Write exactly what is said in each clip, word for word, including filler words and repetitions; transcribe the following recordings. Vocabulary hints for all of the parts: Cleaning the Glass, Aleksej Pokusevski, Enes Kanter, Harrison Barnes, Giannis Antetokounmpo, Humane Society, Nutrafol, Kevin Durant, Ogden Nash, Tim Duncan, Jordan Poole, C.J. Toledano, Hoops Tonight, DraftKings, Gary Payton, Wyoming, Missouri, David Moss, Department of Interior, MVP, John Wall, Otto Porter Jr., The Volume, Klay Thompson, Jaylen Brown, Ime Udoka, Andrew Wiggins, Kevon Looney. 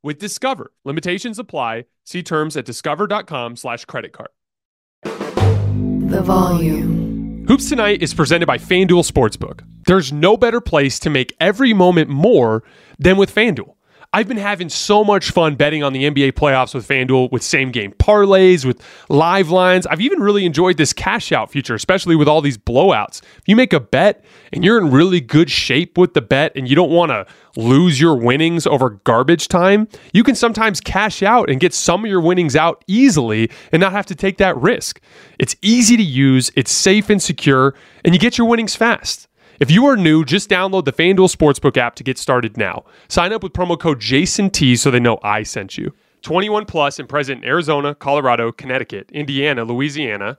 with Discover. Limitations apply. See terms at discover.com slash credit card. The Volume. Hoops Tonight is presented by FanDuel Sportsbook. There's no better place to make every moment more than with FanDuel. I've been having so much fun betting on the N B A playoffs with FanDuel, with same-game parlays, with live lines. I've even really enjoyed this cash-out feature, especially with all these blowouts. If you make a bet and you're in really good shape with the bet and you don't want to lose your winnings over garbage time, you can sometimes cash out and get some of your winnings out easily and not have to take that risk. It's easy to use, it's safe and secure, and you get your winnings fast. If you are new, just download the FanDuel Sportsbook app to get started now. Sign up with promo code JASONT so they know I sent you. twenty-one plus and present in Arizona, Colorado, Connecticut, Indiana, Louisiana,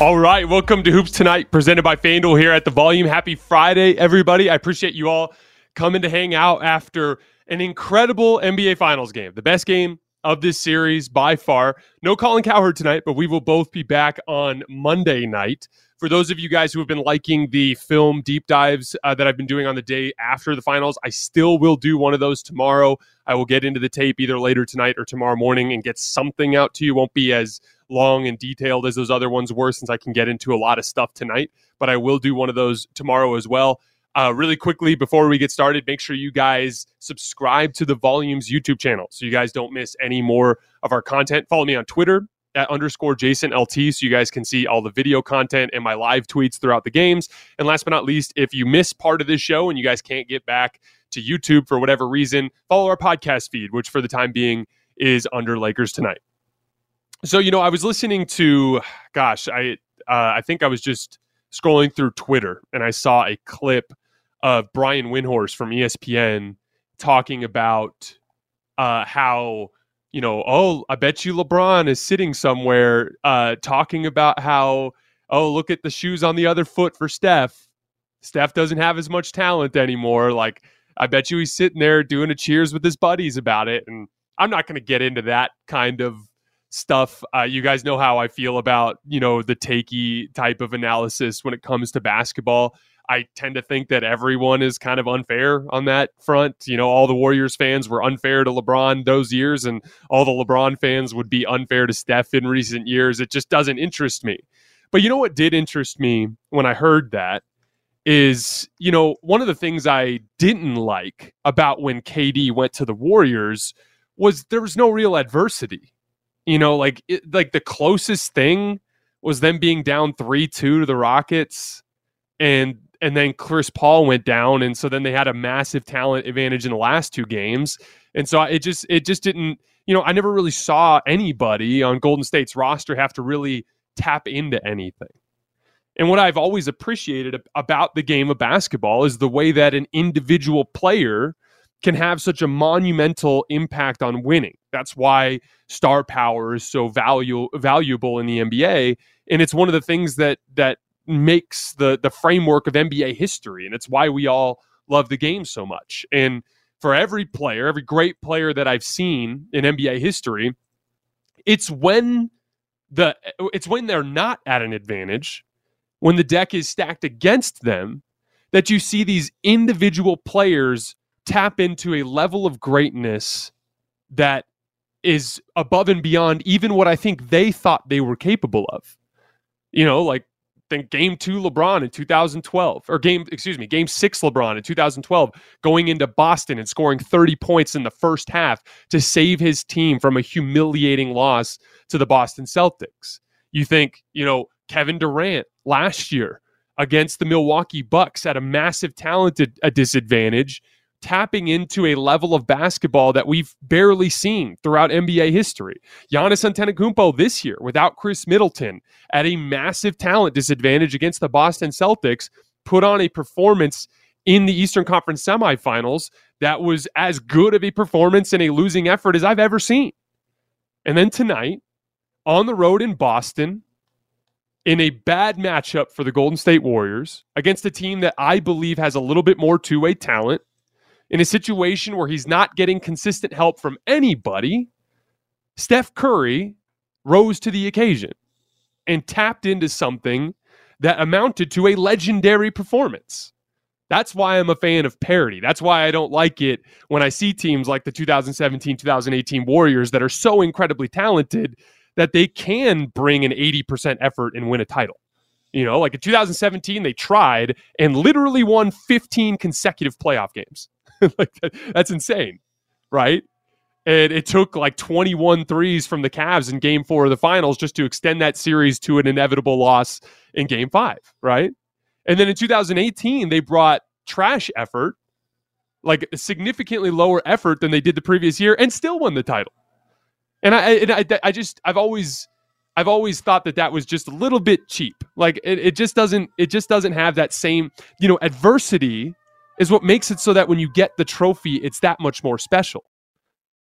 All right, welcome to Hoops Tonight, presented by FanDuel here at The Volume. Happy Friday, everybody. I appreciate you all coming to hang out after an incredible N B A Finals game, the best game of this series by far. No Colin Cowherd tonight, but we will both be back on Monday night. For those of you guys who have been liking the film deep dives uh, that I've been doing on the day after the finals, I still will do one of those tomorrow. I will get into the tape either later tonight or tomorrow morning and get something out to you. It won't be as long and detailed as those other ones were since I can get into a lot of stuff tonight, but I will do one of those tomorrow as well. Uh, really quickly, before we get started, make sure you guys subscribe to The Volume's YouTube channel so you guys don't miss any more of our content. Follow me on Twitter at underscore Jason L T so you guys can see all the video content and my live tweets throughout the games. And last but not least, if you miss part of this show and you guys can't get back to YouTube for whatever reason, follow our podcast feed, which for the time being is under Lakers Tonight. So, you know, I was listening to, gosh, I uh, I think I was just scrolling through Twitter and I saw a clip of Brian Windhorst from E S P N talking about uh, how you know, oh, I bet you LeBron is sitting somewhere uh, talking about how, oh, look at the shoes on the other foot for Steph. Steph doesn't have as much talent anymore. Like, I bet you he's sitting there doing a cheers with his buddies about it. And I'm not going to get into that kind of stuff. Uh, you guys know how I feel about, you know, the takey type of analysis when it comes to basketball. I tend to think that everyone is kind of unfair on that front. You know, all the Warriors fans were unfair to LeBron those years, and all the LeBron fans would be unfair to Steph in recent years. It just doesn't interest me. But you know what did interest me when I heard that is, you know, one of the things I didn't like about when K D went to the Warriors was there was no real adversity. You know, like it, like the closest thing was them being down three two to the Rockets, and and then Chris Paul went down, and so then they had a massive talent advantage in the last two games. And so it just it just didn't, you know, I never really saw anybody on Golden State's roster have to really tap into anything. And what I've always appreciated about the game of basketball is the way that an individual player can have such a monumental impact on winning. That's why star power is so value, valuable in the N B A, and it's one of the things that that makes the the framework of N B A history, and it's why we all love the game so much. And for every player, every great player that I've seen in N B A history, it's when the it's when they're not at an advantage, when the deck is stacked against them, that you see these individual players tap into a level of greatness that is above and beyond even what I think they thought they were capable of. You know, like Think game two LeBron in two thousand twelve, or game, excuse me, game six LeBron in two thousand twelve, going into Boston and scoring thirty points in the first half to save his team from a humiliating loss to the Boston Celtics. You think, you know, Kevin Durant last year against the Milwaukee Bucks at a massive talent a disadvantage, tapping into a level of basketball that we've barely seen throughout N B A history. Giannis Antetokounmpo this year without Chris Middleton at a massive talent disadvantage against the Boston Celtics put on a performance in the Eastern Conference semifinals that was as good of a performance and a losing effort as I've ever seen. And then tonight, on the road in Boston, in a bad matchup for the Golden State Warriors, against a team that I believe has a little bit more two-way talent, in a situation where he's not getting consistent help from anybody, Steph Curry rose to the occasion and tapped into something that amounted to a legendary performance. That's why I'm a fan of parity. That's why I don't like it when I see teams like the two thousand seventeen two thousand eighteen Warriors that are so incredibly talented that they can bring an eighty percent effort and win a title. You know, like in two thousand seventeen, they tried and literally won fifteen consecutive playoff games. Like that, that's insane, right? And it took like twenty-one threes from the Cavs in game four of the finals just to extend that series to an inevitable loss in game five, right? And then in two thousand eighteen, they brought trash effort, like a significantly lower effort than they did the previous year, and still won the title. And I, and I, I just, I've always... I've always thought that that was just a little bit cheap. Like it, it just doesn't, it just doesn't have that same, you know, adversity is what makes it so that when you get the trophy, it's that much more special.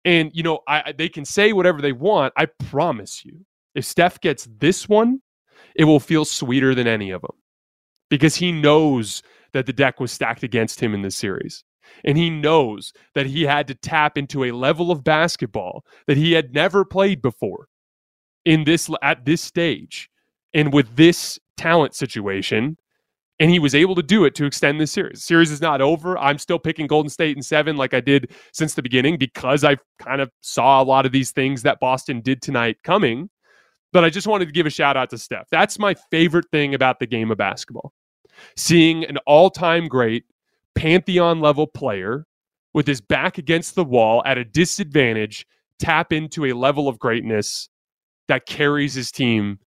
And, you know, I, they can say whatever they want. I promise you, if Steph gets this one, it will feel sweeter than any of them, because he knows that the deck was stacked against him in this series. And he knows that he had to tap into a level of basketball that he had never played before in this, at this stage, and with this talent situation, and he was able to do it to extend this series. The series is not over. I'm still picking Golden State in seven like I did since the beginning, because I kind of saw a lot of these things that Boston did tonight coming, but I just wanted to give a shout out to Steph. That's my favorite thing about the game of basketball. Seeing an all-time great Pantheon level player with his back against the wall at a disadvantage tap into a level of greatness that carries his team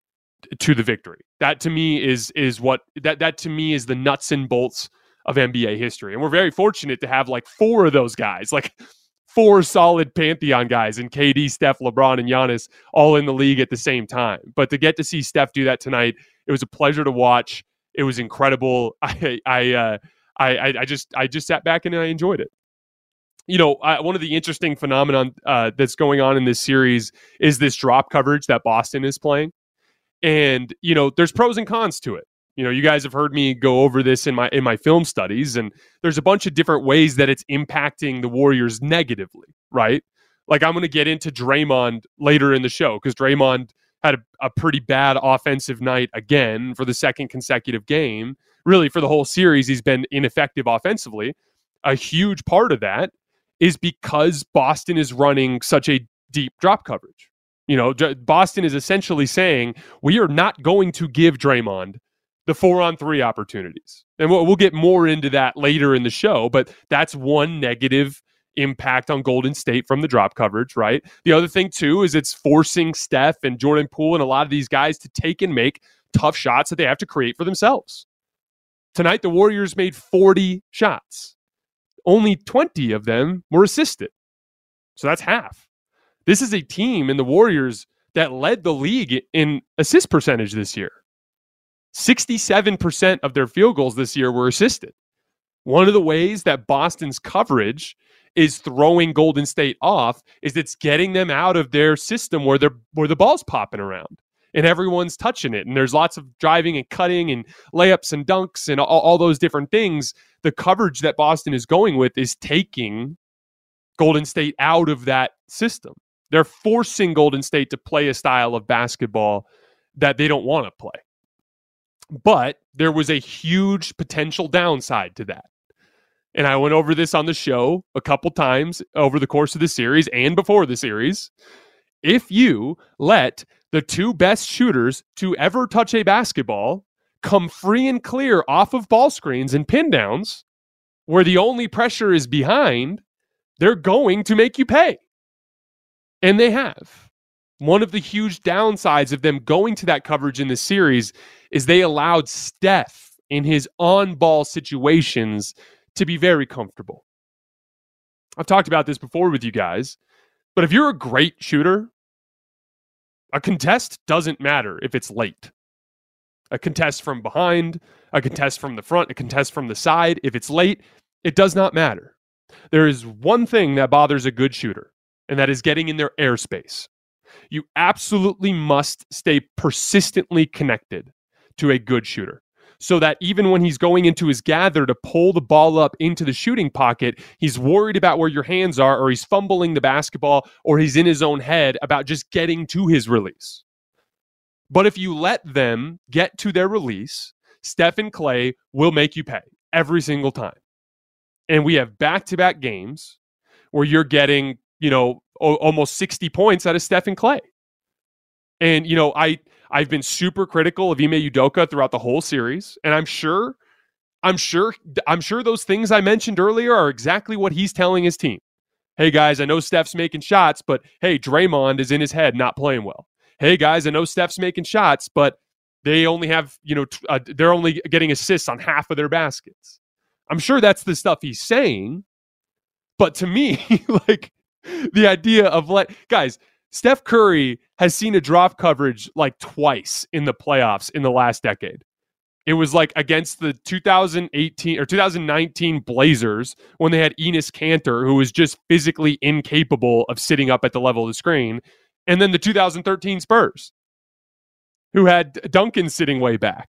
to the victory. That to me is is what that that to me is the nuts and bolts of N B A history. And we're very fortunate to have like four of those guys, like four solid Pantheon guys in K D, Steph, LeBron, and Giannis all in the league at the same time. But to get to see Steph do that tonight, it was a pleasure to watch. It was incredible. I I uh, I I just I just sat back and I enjoyed it. you know, I, one of the interesting phenomenon uh, that's going on in this series is this drop coverage that Boston is playing. And, you know, there's pros and cons to it. You know, you guys have heard me go over this in my in my film studies, and there's a bunch of different ways that it's impacting the Warriors negatively, right? Like, I'm going to get into Draymond later in the show, because Draymond had a, a pretty bad offensive night again for the second consecutive game. Really, for the whole series, he's been ineffective offensively. A huge part of that is because Boston is running such a deep drop coverage. You know, Boston is essentially saying, we are not going to give Draymond the four-on-three opportunities. And we'll, we'll get more into that later in the show, but that's one negative impact on Golden State from the drop coverage, right? The other thing, too, is it's forcing Steph and Jordan Poole and a lot of these guys to take and make tough shots that they have to create for themselves. Tonight, the Warriors made forty shots. Only twenty of them were assisted. So that's half. This is a team in the Warriors that led the league in assist percentage this year. sixty-seven percent of their field goals this year were assisted. One of the ways that Boston's coverage is throwing Golden State off is it's getting them out of their system where they're where the ball's popping around and everyone's touching it. And there's lots of driving and cutting and layups and dunks and all, all those different things. The coverage that Boston is going with is taking Golden State out of that system. They're forcing Golden State to play a style of basketball that they don't want to play. But there was a huge potential downside to that. And I went over this on the show a couple times over the course of the series and before the series. If you let the two best shooters to ever touch a basketball come free and clear off of ball screens and pin downs, where the only pressure is behind, they're going to make you pay. And they have. One of the huge downsides of them going to that coverage in this series is they allowed Steph in his on-ball situations to be very comfortable. I've talked about this before with you guys, but if you're a great shooter, a contest doesn't matter if it's late. A contest from behind, a contest from the front, a contest from the side, if it's late, it does not matter. There is one thing that bothers a good shooter, and that is getting in their airspace. You absolutely must stay persistently connected to a good shooter, so that even when he's going into his gather to pull the ball up into the shooting pocket, he's worried about where your hands are, or he's fumbling the basketball, or he's in his own head about just getting to his release. But if you let them get to their release, Steph and Klay will make you pay every single time. And we have back-to-back games where you're getting, you know, o- almost sixty points out of Steph and Klay. And, you know, I... I've been super critical of Ime Udoka throughout the whole series, and I'm sure, I'm sure, I'm sure those things I mentioned earlier are exactly what he's telling his team. Hey guys, I know Steph's making shots, but hey, Draymond is in his head not playing well. Hey guys, I know Steph's making shots, but they only have, you know, t- uh, they're only getting assists on half of their baskets. I'm sure that's the stuff he's saying, but to me, like the idea of like, guys, Steph Curry has seen a drop coverage like twice in the playoffs in the last decade. It was like against the two thousand eighteen or two thousand nineteen Blazers when they had Enes Kanter, who was just physically incapable of sitting up at the level of the screen. And then the two thousand thirteen Spurs, who had Duncan sitting way back.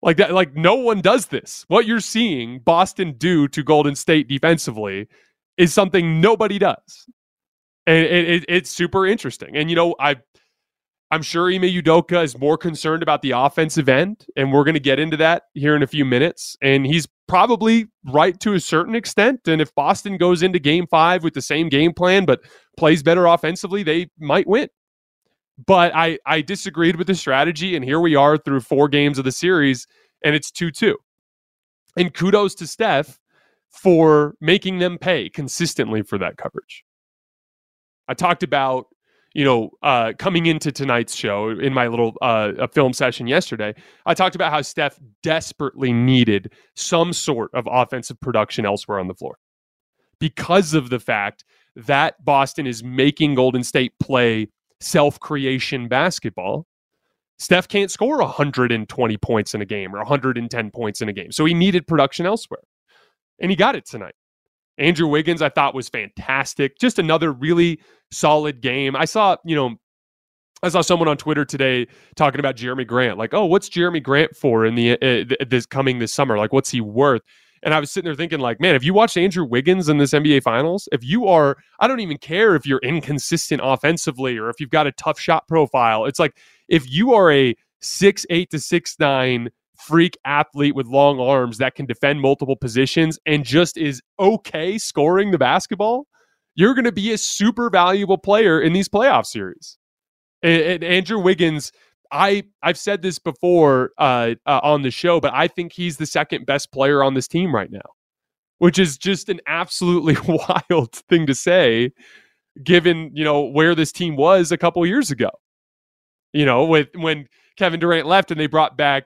Like that, like no one does this. What you're seeing Boston do to Golden State defensively is something nobody does. And it, it, it's super interesting. And, you know, I, I'm sure Ime Udoka is more concerned about the offensive end, and we're going to get into that here in a few minutes. And he's probably right to a certain extent. And if Boston goes into game five with the same game plan but plays better offensively, they might win. But I, I disagreed with the strategy, and here we are through four games of the series, and it's two two. And kudos to Steph for making them pay consistently for that coverage. I talked about, you know, uh, coming into tonight's show in my little uh, a film session yesterday. I talked about how Steph desperately needed some sort of offensive production elsewhere on the floor because of the fact that Boston is making Golden State play self-creation basketball. Steph can't score one hundred twenty points in a game or one hundred ten points in a game. So he needed production elsewhere. And he got it tonight. Andrew Wiggins, I thought, was fantastic. Just another really solid game. I saw, you know, I saw someone on Twitter today talking about Jeremy Grant. Like, oh, what's Jeremy Grant for in the uh, this coming this summer? Like, what's he worth? And I was sitting there thinking, like, man, if you watched Andrew Wiggins in this N B A Finals, if you are, I don't even care if you're inconsistent offensively or if you've got a tough shot profile. It's like, if you are a six eight to six nine freak athlete with long arms that can defend multiple positions and just is okay scoring the basketball, you're going to be a super valuable player in these playoff series. And, and Andrew Wiggins, I, I've said this before uh, uh, on the show, but I think he's the second best player on this team right now, which is just an absolutely wild thing to say, given, you know, where this team was a couple years ago. You know, with when Kevin Durant left and they brought back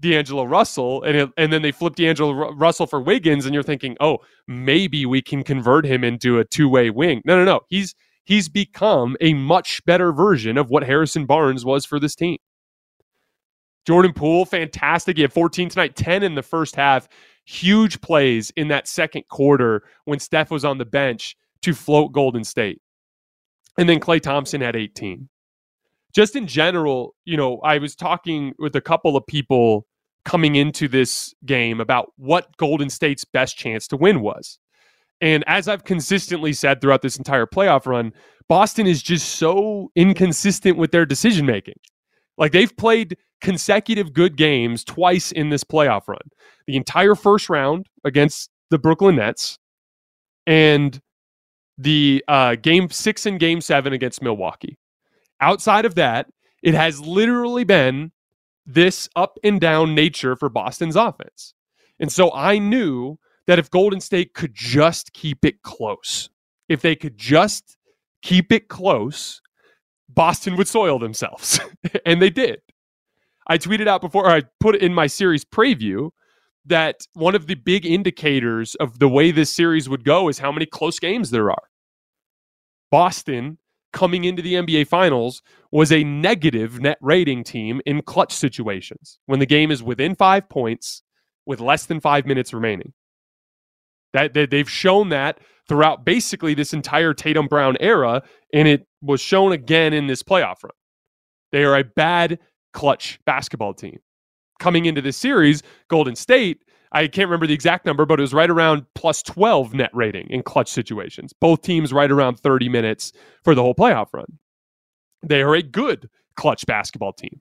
D'Angelo Russell, and it, and then they flipped D'Angelo R- Russell for Wiggins, and you're thinking, oh, maybe we can convert him into a two-way wing. No, no, no. He's He's become a much better version of what Harrison Barnes was for this team. Jordan Poole, fantastic. He had fourteen tonight, ten in the first half. Huge plays in that second quarter when Steph was on the bench to float Golden State. And then Klay Thompson had eighteen. Just in general, you know, I was talking with a couple of people coming into this game about what Golden State's best chance to win was. And as I've consistently said throughout this entire playoff run, Boston is just so inconsistent with their decision-making. Like, they've played consecutive good games twice in this playoff run. The entire first round against the Brooklyn Nets and the uh, game six and game seven against Milwaukee. Outside of that, it has literally been this up and down nature for Boston's offense. And so I knew that if Golden State could just keep it close, if they could just keep it close, Boston would soil themselves. And they did. I tweeted out before, or I put it in my series preview, that one of the big indicators of the way this series would go is how many close games there are. Boston, coming into the N B A Finals, was a negative net rating team in clutch situations, when the game is within five points with less than five minutes remaining. That they've shown that throughout basically this entire Tatum Brown era, and it was shown again in this playoff run. They are a bad clutch basketball team. Coming into this series, Golden State, I can't remember the exact number, but it was right around plus twelve net rating in clutch situations. Both teams right around thirty minutes for the whole playoff run. They are a good clutch basketball team.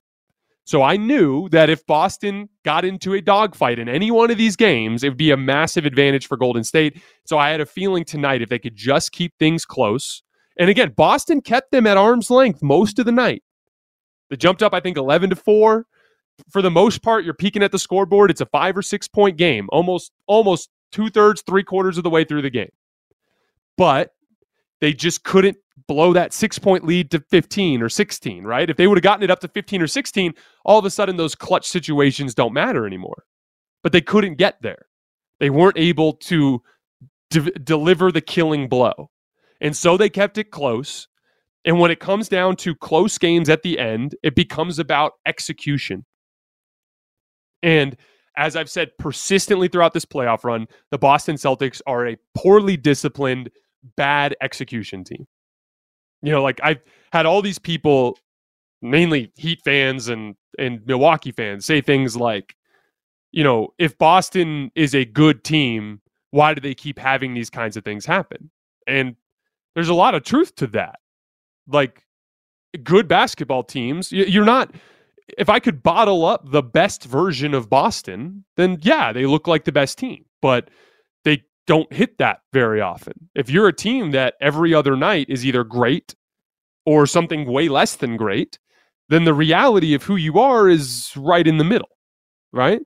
So I knew that if Boston got into a dogfight in any one of these games, it would be a massive advantage for Golden State. So I had a feeling tonight if they could just keep things close. And again, Boston kept them at arm's length most of the night. They jumped up, I think, eleven to four. For the most part, you're peeking at the scoreboard. It's a five or six point game, almost, almost two-thirds, three-quarters of the way through the game. But they just couldn't blow that six-point lead to fifteen or sixteen, right? If they would have gotten it up to fifteen or sixteen, all of a sudden those clutch situations don't matter anymore. But they couldn't get there. They weren't able to de- deliver the killing blow. And so they kept it close. And when it comes down to close games at the end, it becomes about execution. And as I've said persistently throughout this playoff run, the Boston Celtics are a poorly disciplined, bad execution team. You know, like, I've had all these people, mainly Heat fans and, and Milwaukee fans, say things like, you know, if Boston is a good team, why do they keep having these kinds of things happen? And there's a lot of truth to that. Like, good basketball teams, you're not... If I could bottle up the best version of Boston, then yeah, they look like the best team, but they don't hit that very often. If you're a team that every other night is either great or something way less than great, then the reality of who you are is right in the middle, right?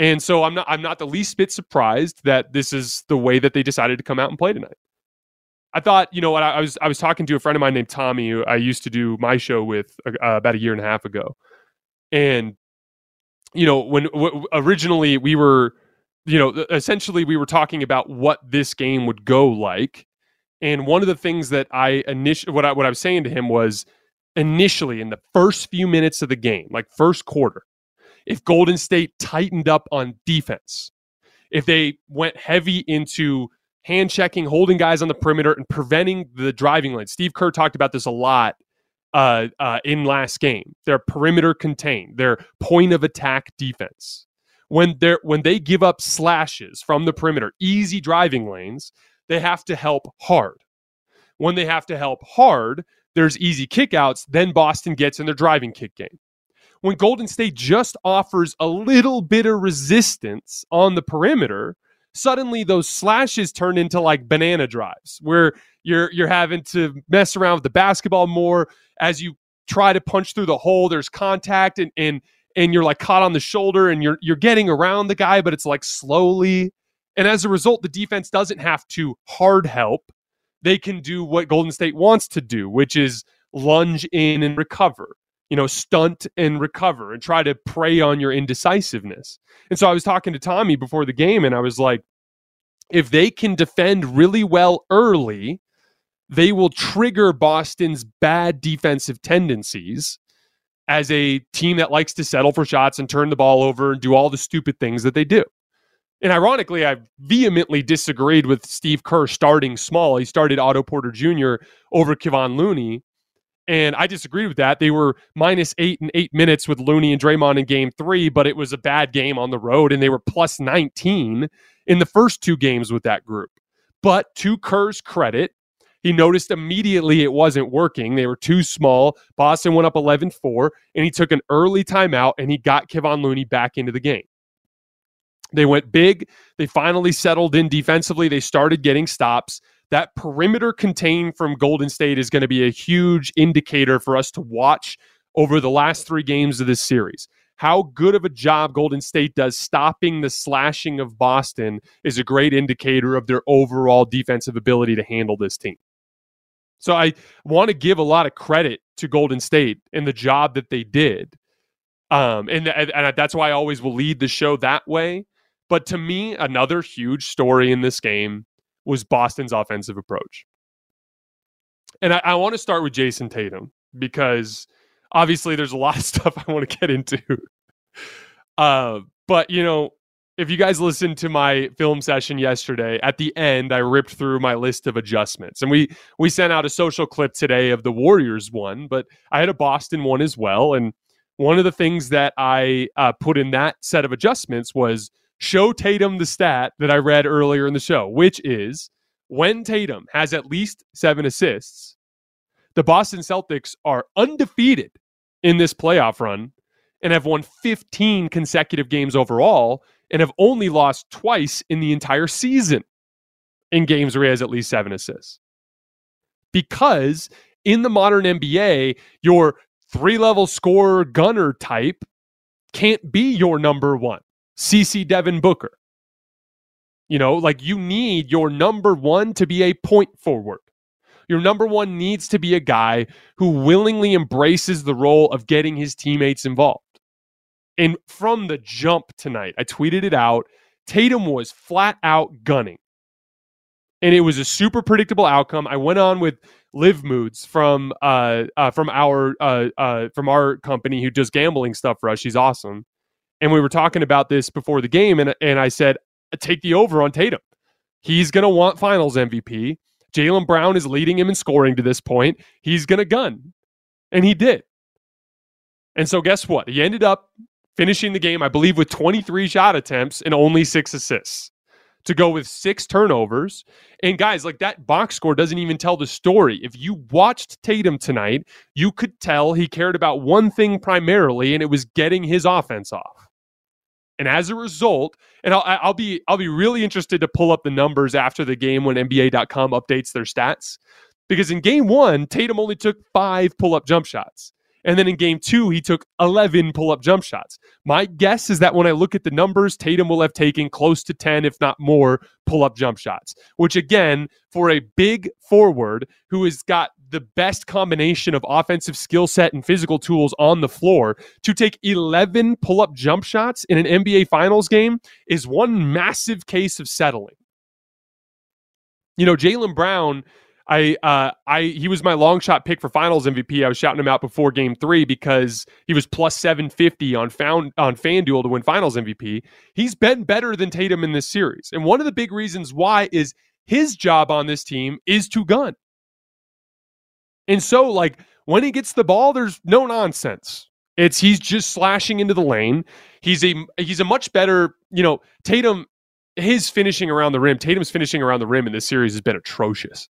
And so I'm not, I'm not the least bit surprised that this is the way that they decided to come out and play tonight. I thought, you know what, I was I was talking to a friend of mine named Tommy, who I used to do my show with uh, about a year and a half ago. And, you know, when w- originally we were, you know, essentially we were talking about what this game would go like. And one of the things that I initially, what I, what I was saying to him was, initially in the first few minutes of the game, like first quarter, if Golden State tightened up on defense, if they went heavy into hand checking, holding guys on the perimeter, and preventing the driving lane. Steve Kerr talked about this a lot uh, uh, in last game. Their perimeter contained, their point of attack defense. When they when they give up slashes from the perimeter, easy driving lanes, they have to help hard. When they have to help hard, there's easy kickouts. Then Boston gets in their driving kick game. When Golden State just offers a little bit of resistance on the perimeter, suddenly those slashes turn into like banana drives where you're you're having to mess around with the basketball more as you try to punch through the hole. There's contact and and. And you're like caught on the shoulder and you're you're getting around the guy, but it's like slowly. And as a result, the defense doesn't have to hard help. They can do what Golden State wants to do, which is lunge in and recover, you know, stunt and recover and try to prey on your indecisiveness. And so I was talking to Tommy before the game and I was like, if they can defend really well early, they will trigger Boston's bad defensive tendencies as a team that likes to settle for shots and turn the ball over and do all the stupid things that they do. And ironically, I vehemently disagreed with Steve Kerr starting small. He started Otto Porter Junior over Kevon Looney, and I disagreed with that. They were minus eight in eight minutes with Looney and Draymond in game three, but it was a bad game on the road, and they were plus nineteen in the first two games with that group. But to Kerr's credit, he noticed immediately it wasn't working. They were too small. Boston went up eleven four, and he took an early timeout, and he got Kevon Looney back into the game. They went big. They finally settled in defensively. They started getting stops. That perimeter contain from Golden State is going to be a huge indicator for us to watch over the last three games of this series. How good of a job Golden State does stopping the slashing of Boston is a great indicator of their overall defensive ability to handle this team. So I want to give a lot of credit to Golden State and the job that they did. Um, and, and that's why I always will lead the show that way. But to me, another huge story in this game was Boston's offensive approach. And I, I want to start with Jayson Tatum because obviously there's a lot of stuff I want to get into. Uh, but, you know, if you guys listened to my film session yesterday, at the end, I ripped through my list of adjustments. And we we sent out a social clip today of the Warriors one, but I had a Boston one as well. And one of the things that I uh, put in that set of adjustments was show Tatum the stat that I read earlier in the show, which is when Tatum has at least seven assists, the Boston Celtics are undefeated in this playoff run and have won fifteen consecutive games overall, and have only lost twice in the entire season in games where he has at least seven assists. Because in the modern N B A, your three-level scorer gunner type can't be your number one, C C Devin Booker. You know, like you need your number one to be a point forward. Your number one needs to be a guy who willingly embraces the role of getting his teammates involved. And from the jump tonight, I tweeted it out, Tatum was flat out gunning. And it was a super predictable outcome. I went on with Live Moods from uh, uh, from our uh, uh, from our company who does gambling stuff for us. She's awesome. And we were talking about this before the game, and, and I said, take the over on Tatum. He's going to want finals M V P. Jaylen Brown is leading him in scoring to this point. He's going to gun. And he did. And so guess what? He ended up finishing the game, I believe, with twenty-three shot attempts and only six assists to go with six turnovers. And guys, like that box score doesn't even tell the story. If you watched Tatum tonight, you could tell he cared about one thing primarily, and it was getting his offense off. And as a result, and I'll, I'll be I'll be really interested to pull up the numbers after the game when N B A dot com updates their stats, because in game one, Tatum only took five pull-up jump shots. And then in game two, he took eleven pull-up jump shots. My guess is that when I look at the numbers, Tatum will have taken close to ten, if not more, pull-up jump shots, which again, for a big forward who has got the best combination of offensive skill set and physical tools on the floor, to take eleven pull-up jump shots in an N B A Finals game is one massive case of settling. You know, Jaylen Brown, I, uh, I, he was my long shot pick for Finals M V P. I was shouting him out before Game Three because he was plus seven fifty on found on FanDuel to win Finals M V P. He's been better than Tatum in this series, and one of the big reasons why is his job on this team is to gun. And so, like, when he gets the ball, there's no nonsense. It's he's just slashing into the lane. He's a he's a much better, you know, Tatum, his finishing around the rim, Tatum's finishing around the rim in this series has been atrocious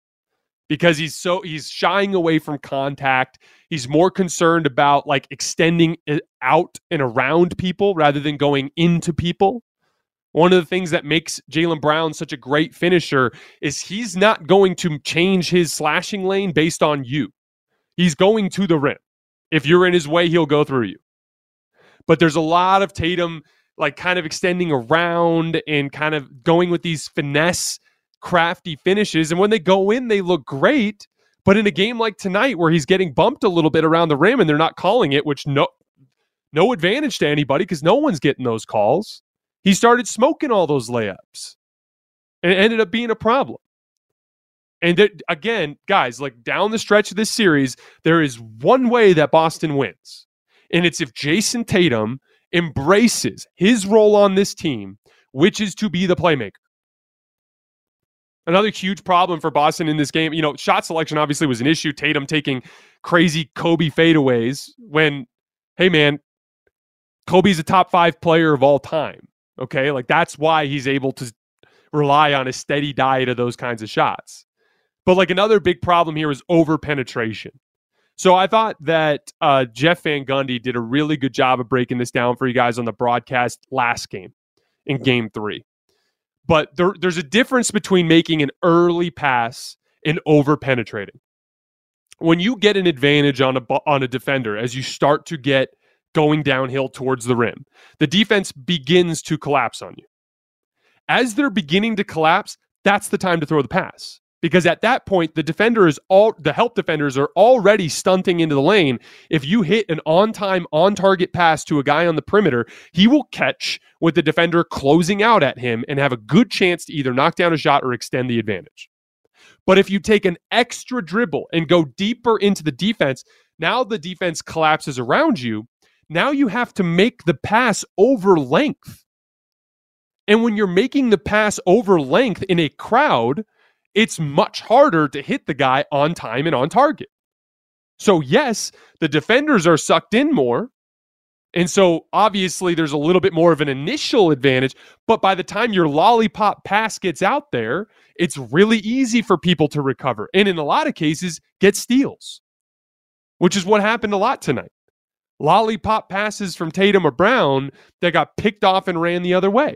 because he's so he's shying away from contact. He's more concerned about like extending out and around people rather than going into people. One of the things that makes Jaylen Brown such a great finisher is he's not going to change his slashing lane based on you. He's going to the rim. If you're in his way, he'll go through you. But there's a lot of Tatum like kind of extending around and kind of going with these finesse, crafty finishes. And when they go in, they look great. But in a game like tonight where he's getting bumped a little bit around the rim and they're not calling it, which no, no advantage to anybody because no one's getting those calls, he started smoking all those layups. And it ended up being a problem. And there, again, guys, like down the stretch of this series, there is one way that Boston wins. And it's if Jayson Tatum embraces his role on this team, which is to be the playmaker. Another huge problem for Boston in this game, you know, shot selection obviously was an issue. Tatum taking crazy Kobe fadeaways when, hey man, Kobe's a top five player of all time. Okay, like that's why he's able to rely on a steady diet of those kinds of shots. But like another big problem here is over penetration. So I thought that uh, Jeff Van Gundy did a really good job of breaking this down for you guys on the broadcast last game in game three. But there, there's a difference between making an early pass and over penetrating. When you get an advantage on a, on a defender, as you start to get going downhill towards the rim, the defense begins to collapse on you. As they're beginning to collapse, that's the time to throw the pass. Because at that point, the defender is all the help defenders are already stunting into the lane. If you hit an on-time, on-target pass to a guy on the perimeter, he will catch with the defender closing out at him and have a good chance to either knock down a shot or extend the advantage. But if you take an extra dribble and go deeper into the defense, now the defense collapses around you. Now you have to make the pass over length. And when you're making the pass over length in a crowd, it's much harder to hit the guy on time and on target. So yes, the defenders are sucked in more. And so obviously there's a little bit more of an initial advantage, but by the time your lollipop pass gets out there, it's really easy for people to recover. And in a lot of cases, get steals, which is what happened a lot tonight. Lollipop passes from Tatum or Brown that got picked off and ran the other way.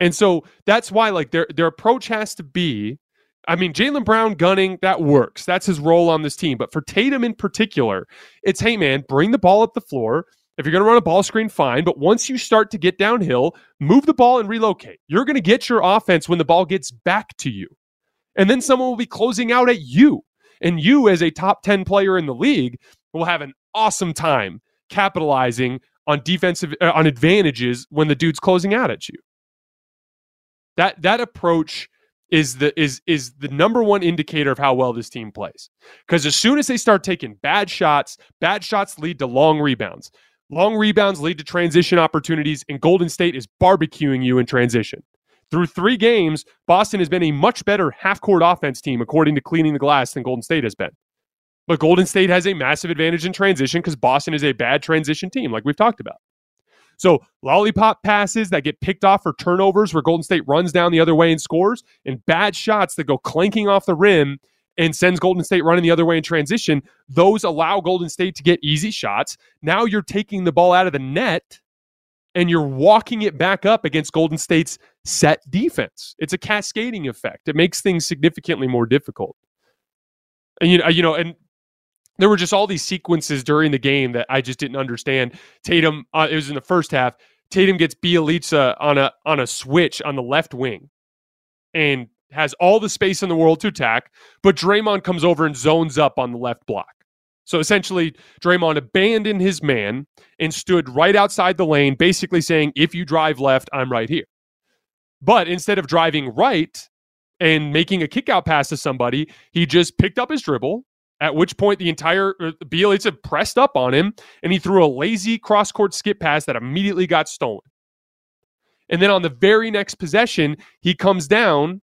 And so that's why like their their approach has to be, I mean, Jaylen Brown gunning, that works. That's his role on this team. But for Tatum in particular, it's, hey, man, bring the ball up the floor. If you're going to run a ball screen, fine. But once you start to get downhill, move the ball and relocate. You're going to get your offense when the ball gets back to you. And then someone will be closing out at you. And you, as a top ten player in the league, will have an awesome time capitalizing on defensive uh, on advantages when the dude's closing out at you. That that approach is the is is the number one indicator of how well this team plays. Because as soon as they start taking bad shots, bad shots lead to long rebounds. Long rebounds lead to transition opportunities, and Golden State is barbecuing you in transition. Through three games, Boston has been a much better half-court offense team, according to Cleaning the Glass, than Golden State has been. But Golden State has a massive advantage in transition because Boston is a bad transition team, like we've talked about. So lollipop passes that get picked off for turnovers where Golden State runs down the other way and scores, and bad shots that go clanking off the rim and sends Golden State running the other way in transition, those allow Golden State to get easy shots. Now you're taking the ball out of the net and you're walking it back up against Golden State's set defense. It's a cascading effect. It makes things significantly more difficult. And, you know, you know and there were just all these sequences during the game that I just didn't understand. Tatum, uh, it was in the first half, Tatum gets Bielitsa on a on a switch on the left wing and has all the space in the world to attack, but Draymond comes over and zones up on the left block. So essentially, Draymond abandoned his man and stood right outside the lane, basically saying, if you drive left, I'm right here. But instead of driving right and making a kickout pass to somebody, he just picked up his dribble, at which point the entire Bielitsa pressed up on him, and he threw a lazy cross-court skip pass that immediately got stolen. And then on the very next possession, he comes down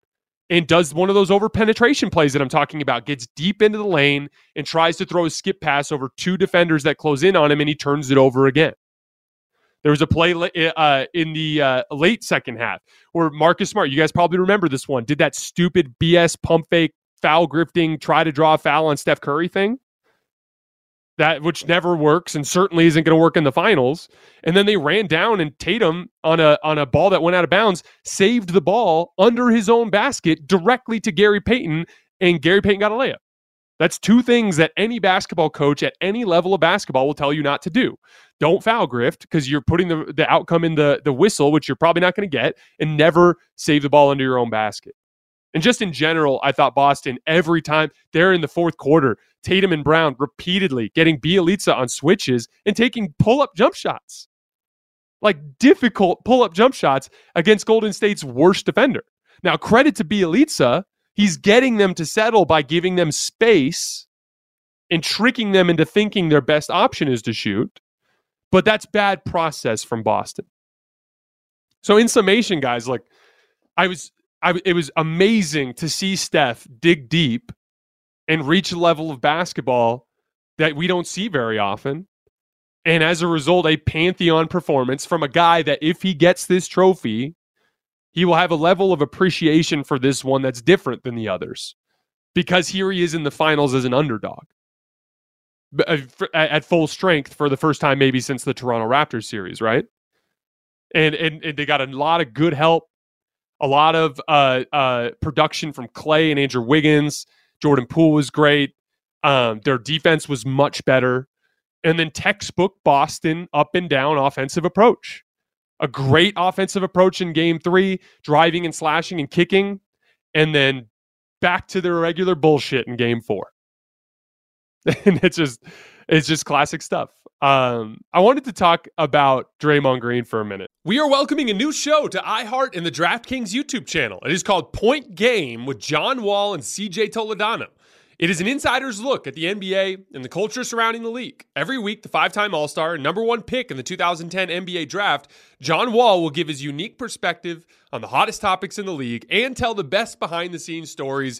and does one of those over penetration plays that I'm talking about, gets deep into the lane and tries to throw a skip pass over two defenders that close in on him, and he turns it over again. There was a play uh, in the uh, late second half where Marcus Smart, you guys probably remember this one, did that stupid B S pump fake, foul grifting, try to draw a foul on Steph Curry thing, that which never works and certainly isn't going to work in the finals. And then they ran down, and Tatum on a on a ball that went out of bounds saved the ball under his own basket directly to Gary Payton, and Gary Payton got a layup. That's two things that any basketball coach at any level of basketball will tell you not to do. Don't foul grift because you're putting the, the outcome in the, the whistle, which you're probably not going to get, and never save the ball under your own basket. And just in general, I thought Boston, every time they're in the fourth quarter, Tatum and Brown repeatedly getting Bielitsa on switches and taking pull-up jump shots. Like difficult pull-up jump shots against Golden State's worst defender. Now, credit to Bielitsa. He's getting them to settle by giving them space and tricking them into thinking their best option is to shoot. But that's bad process from Boston. So in summation, guys, like I was, I, it was amazing to see Steph dig deep and reach a level of basketball that we don't see very often. And as a result, a Pantheon performance from a guy that if he gets this trophy, he will have a level of appreciation for this one that's different than the others, because here he is in the finals as an underdog at full strength for the first time maybe since the Toronto Raptors series, right? And and, and they got a lot of good help, a lot of uh, uh, production from Klay and Andrew Wiggins. Jordan Poole was great. Um, their defense was much better. And then textbook Boston up and down offensive approach. A great offensive approach in game three, driving and slashing and kicking, and then back to their regular bullshit in game four. And it's just it's just classic stuff. Um, I wanted to talk about Draymond Green for a minute. We are welcoming a new show to iHeart and the DraftKings YouTube channel. It is called Point Game with John Wall and C J. Toledano. It is an insider's look at the N B A and the culture surrounding the league. Every week, the five-time All-Star and number one pick in the two thousand ten N B A draft, John Wall will give his unique perspective on the hottest topics in the league and tell the best behind-the-scenes stories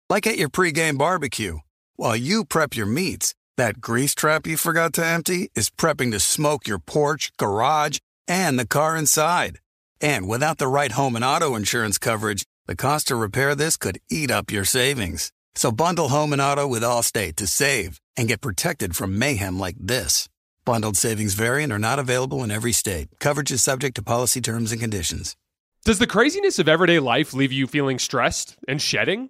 like at your pregame barbecue. While you prep your meats, that grease trap you forgot to empty is prepping to smoke your porch, garage, and the car inside. And without the right home and auto insurance coverage, the cost to repair this could eat up your savings. So bundle home and auto with Allstate to save and get protected from mayhem like this. Bundled savings vary and are not available in every state. Coverage is subject to policy terms and conditions. Does the craziness of everyday life leave you feeling stressed and shedding?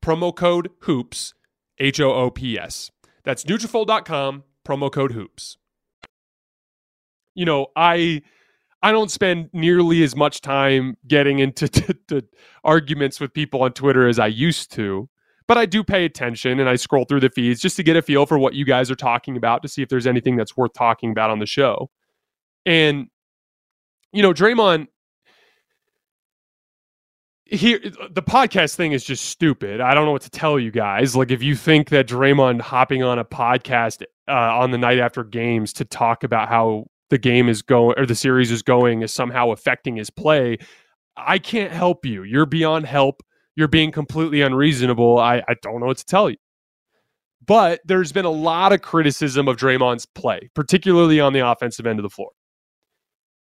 promo code Hoops, H O O P S. That's Nutrafol dot com, promo code Hoops. You know, I I don't spend nearly as much time getting into t- t- arguments with people on Twitter as I used to, but I do pay attention and I scroll through the feeds just to get a feel for what you guys are talking about, to see if there's anything that's worth talking about on the show. And, you know, Draymond, here, the podcast thing is just stupid. I don't know what to tell you guys. Like, if you think that Draymond hopping on a podcast uh, on the night after games to talk about how the game is going or the series is going is somehow affecting his play, I can't help you. You're beyond help. You're being completely unreasonable. I, I don't know what to tell you. But there's been a lot of criticism of Draymond's play, particularly on the offensive end of the floor.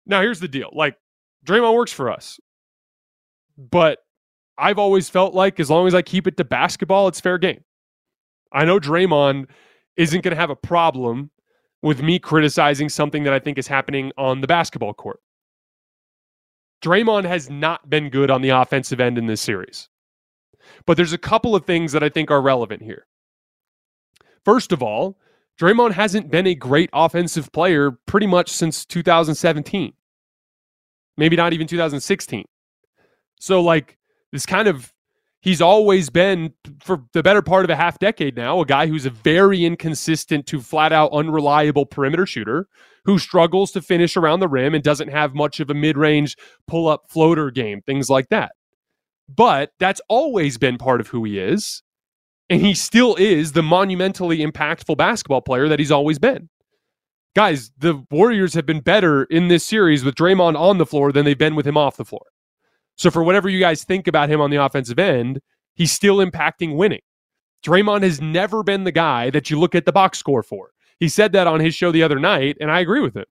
Now, here's the deal. Like, Draymond works for us. But I've always felt like as long as I keep it to basketball, it's fair game. I know Draymond isn't going to have a problem with me criticizing something that I think is happening on the basketball court. Draymond has not been good on the offensive end in this series. But there's a couple of things that I think are relevant here. First of all, Draymond hasn't been a great offensive player pretty much since two thousand seventeen. Maybe not even two thousand sixteen. So, like, this kind of, he's always been, for the better part of a half decade now, a guy who's a very inconsistent to flat-out unreliable perimeter shooter who struggles to finish around the rim and doesn't have much of a mid-range pull-up floater game, things like that. But that's always been part of who he is, and he still is the monumentally impactful basketball player that he's always been. Guys, the Warriors have been better in this series with Draymond on the floor than they've been with him off the floor. So for whatever you guys think about him on the offensive end, he's still impacting winning. Draymond has never been the guy that you look at the box score for. He said that on his show the other night, and I agree with him.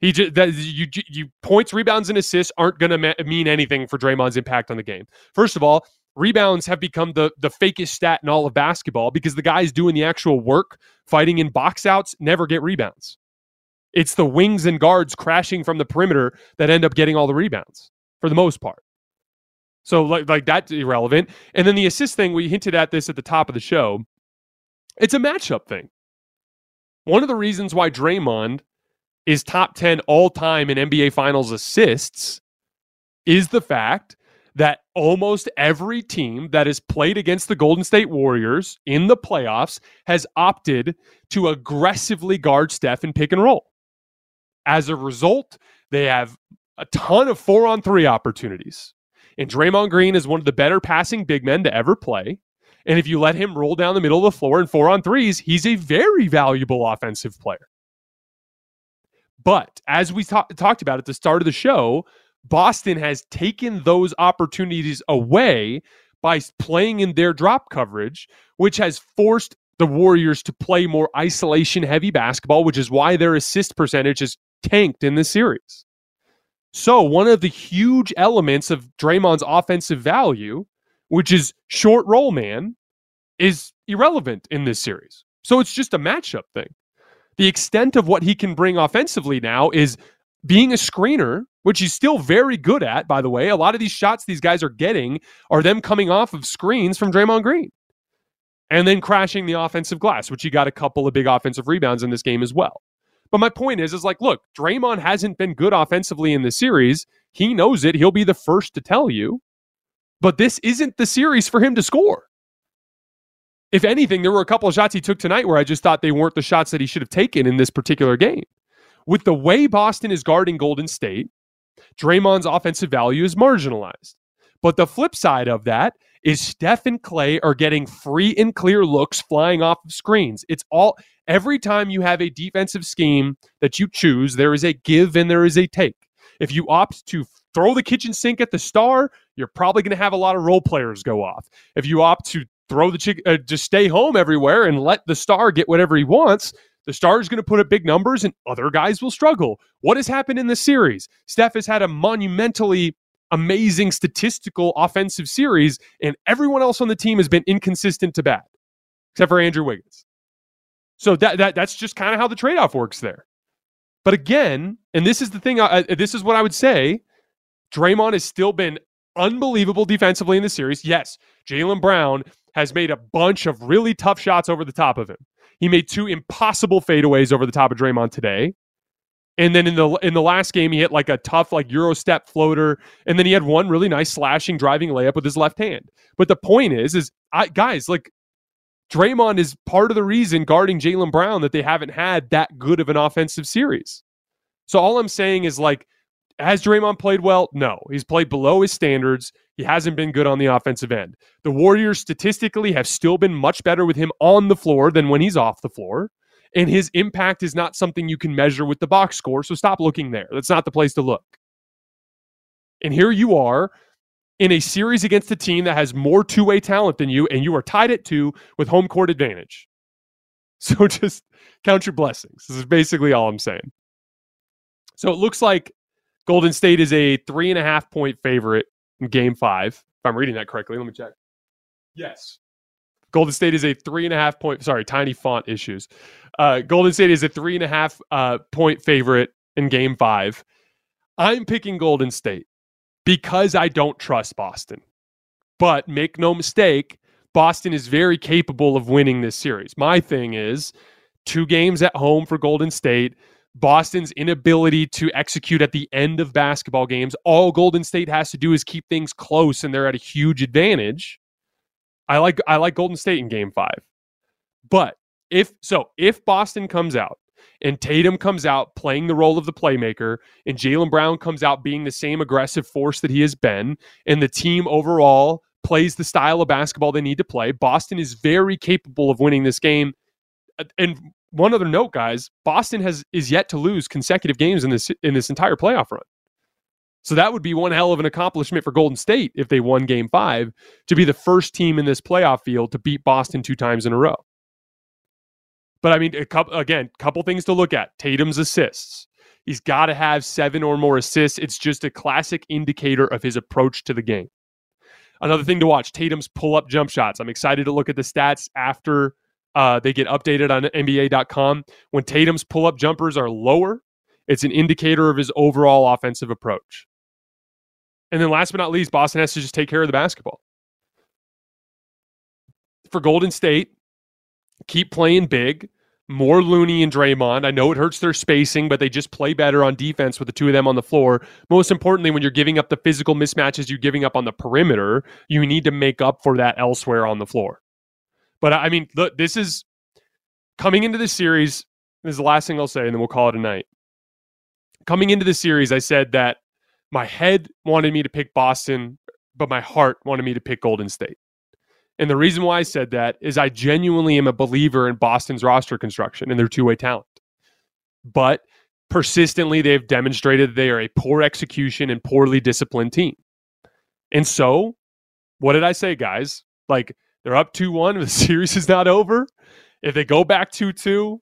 He just, that, you, you points, rebounds, and assists aren't going to ma- mean anything for Draymond's impact on the game. First of all, rebounds have become the, the fakest stat in all of basketball because the guys doing the actual work, fighting in box outs, never get rebounds. It's the wings and guards crashing from the perimeter that end up getting all the rebounds, for the most part. So like, like that's irrelevant. And then the assist thing, we hinted at this at the top of the show. It's a matchup thing. One of the reasons why Draymond is top ten all-time in N B A Finals assists is the fact that almost every team that has played against the Golden State Warriors in the playoffs has opted to aggressively guard Steph in pick and roll. As a result, they have a ton of four-on-three opportunities. And Draymond Green is one of the better passing big men to ever play. And if you let him roll down the middle of the floor in four-on-threes, he's a very valuable offensive player. But as we ta- talked about at the start of the show, Boston has taken those opportunities away by playing in their drop coverage, which has forced the Warriors to play more isolation-heavy basketball, which is why their assist percentage is tanked in this series. So one of the huge elements of Draymond's offensive value, which is short roll man, is irrelevant in this series. So it's just a matchup thing. The extent of what he can bring offensively now is being a screener, which he's still very good at, by the way. A lot of these shots these guys are getting are them coming off of screens from Draymond Green. And then crashing the offensive glass, which he got a couple of big offensive rebounds in this game as well. But my point is, is like, look, Draymond hasn't been good offensively in the series. He knows it. He'll be the first to tell you. But this isn't the series for him to score. If anything, there were a couple of shots he took tonight where I just thought they weren't the shots that he should have taken in this particular game. With the way Boston is guarding Golden State, Draymond's offensive value is marginalized. But the flip side of that is Steph and Klay are getting free and clear looks flying off of screens. It's all... Every time you have a defensive scheme that you choose, there is a give and there is a take. If you opt to throw the kitchen sink at the star, you're probably going to have a lot of role players go off. If you opt to throw the chick, uh, just stay home everywhere and let the star get whatever he wants, the star is going to put up big numbers and other guys will struggle. What has happened in this series? Steph has had a monumentally amazing statistical offensive series, and everyone else on the team has been inconsistent to bad, except for Andrew Wiggins. So that, that that's just kind of how the trade-off works there. But again, and this is the thing, I, this is what I would say, Draymond has still been unbelievable defensively in the series. Yes, Jaylen Brown has made a bunch of really tough shots over the top of him. He made two impossible fadeaways over the top of Draymond today. And then in the in the last game, he hit like a tough like Euro step floater, and then he had one really nice slashing driving layup with his left hand. But the point is, is I, guys, like Draymond is part of the reason guarding Jaylen Brown that they haven't had that good of an offensive series. So all I'm saying is, like, has Draymond played well? No, he's played below his standards. He hasn't been good on the offensive end. The Warriors statistically have still been much better with him on the floor than when he's off the floor. And his impact is not something you can measure with the box score, so stop looking there. That's not the place to look. And here you are in a series against a team that has more two-way talent than you, and you are tied at two with home court advantage. So just count your blessings. This is basically all I'm saying. So it looks like Golden State is a three-and-a-half-point favorite in Game five. If I'm reading that correctly, let me check. Yes. Golden State is a three and a half point, sorry, tiny font issues. Uh, Golden State is a three and a half uh, point favorite in game five. I'm picking Golden State because I don't trust Boston. But make no mistake, Boston is very capable of winning this series. My thing is two games at home for Golden State. Boston's inability to execute at the end of basketball games. All Golden State has to do is keep things close, and they're at a huge advantage. I like I like Golden State in game five. But if so, if Boston comes out and Tatum comes out playing the role of the playmaker and Jaylen Brown comes out being the same aggressive force that he has been, and the team overall plays the style of basketball they need to play, Boston is very capable of winning this game. And one other note, guys, Boston has is yet to lose consecutive games in this in this entire playoff run. So that would be one hell of an accomplishment for Golden State if they won Game five, to be the first team in this playoff field to beat Boston two times in a row. But I mean, a couple, again, couple things to look at. Tatum's assists. He's got to have seven or more assists. It's just a classic indicator of his approach to the game. Another thing to watch, Tatum's pull-up jump shots. I'm excited to look at the stats after uh, they get updated on N B A dot com. When Tatum's pull-up jumpers are lower, it's an indicator of his overall offensive approach. And then last but not least, Boston has to just take care of the basketball. For Golden State, keep playing big. More Looney and Draymond. I know it hurts their spacing, but they just play better on defense with the two of them on the floor. Most importantly, when you're giving up the physical mismatches you're giving up on the perimeter, you need to make up for that elsewhere on the floor. But, I mean, look, this is... Coming into this series, this is the last thing I'll say, and then we'll call it a night. Coming into the series, I said that my head wanted me to pick Boston, but my heart wanted me to pick Golden State. And the reason why I said that is I genuinely am a believer in Boston's roster construction and their two-way talent. But persistently, they've demonstrated they are a poor execution and poorly disciplined team. And so, what did I say, guys? Like, they're up two one, the series is not over. If they go back two two,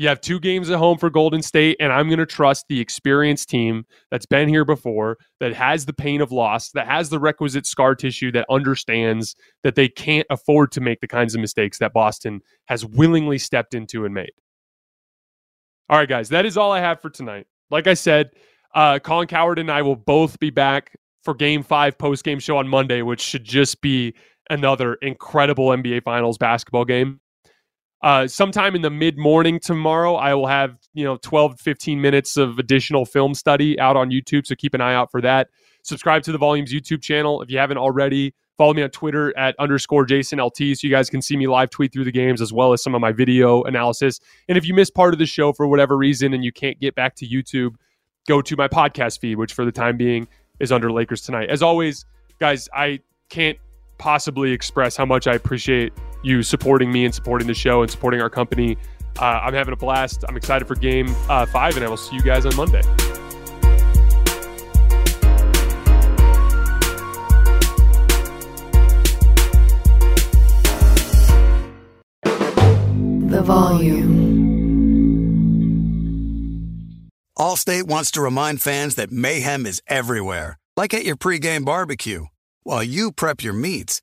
you have two games at home for Golden State, and I'm going to trust the experienced team that's been here before, that has the pain of loss, that has the requisite scar tissue, that understands that they can't afford to make the kinds of mistakes that Boston has willingly stepped into and made. All right, guys, that is all I have for tonight. Like I said, uh, Colin Cowherd and I will both be back for Game five post-game show on Monday, which should just be another incredible N B A Finals basketball game. Uh, sometime in the mid-morning tomorrow, I will have, you know, twelve, fifteen minutes of additional film study out on YouTube, so keep an eye out for that. Subscribe to The Volume's YouTube channel if you haven't already. Follow me on Twitter at underscore JasonLT so you guys can see me live tweet through the games as well as some of my video analysis. And if you miss part of the show for whatever reason and you can't get back to YouTube, go to my podcast feed, which for the time being is under Lakers Tonight. As always, guys, I can't possibly express how much I appreciate you supporting me and supporting the show and supporting our company. Uh, I'm having a blast. I'm excited for game uh, five, and I will see you guys on Monday. The Volume. Allstate wants to remind fans that mayhem is everywhere, like at your pregame barbecue. While you prep your meats,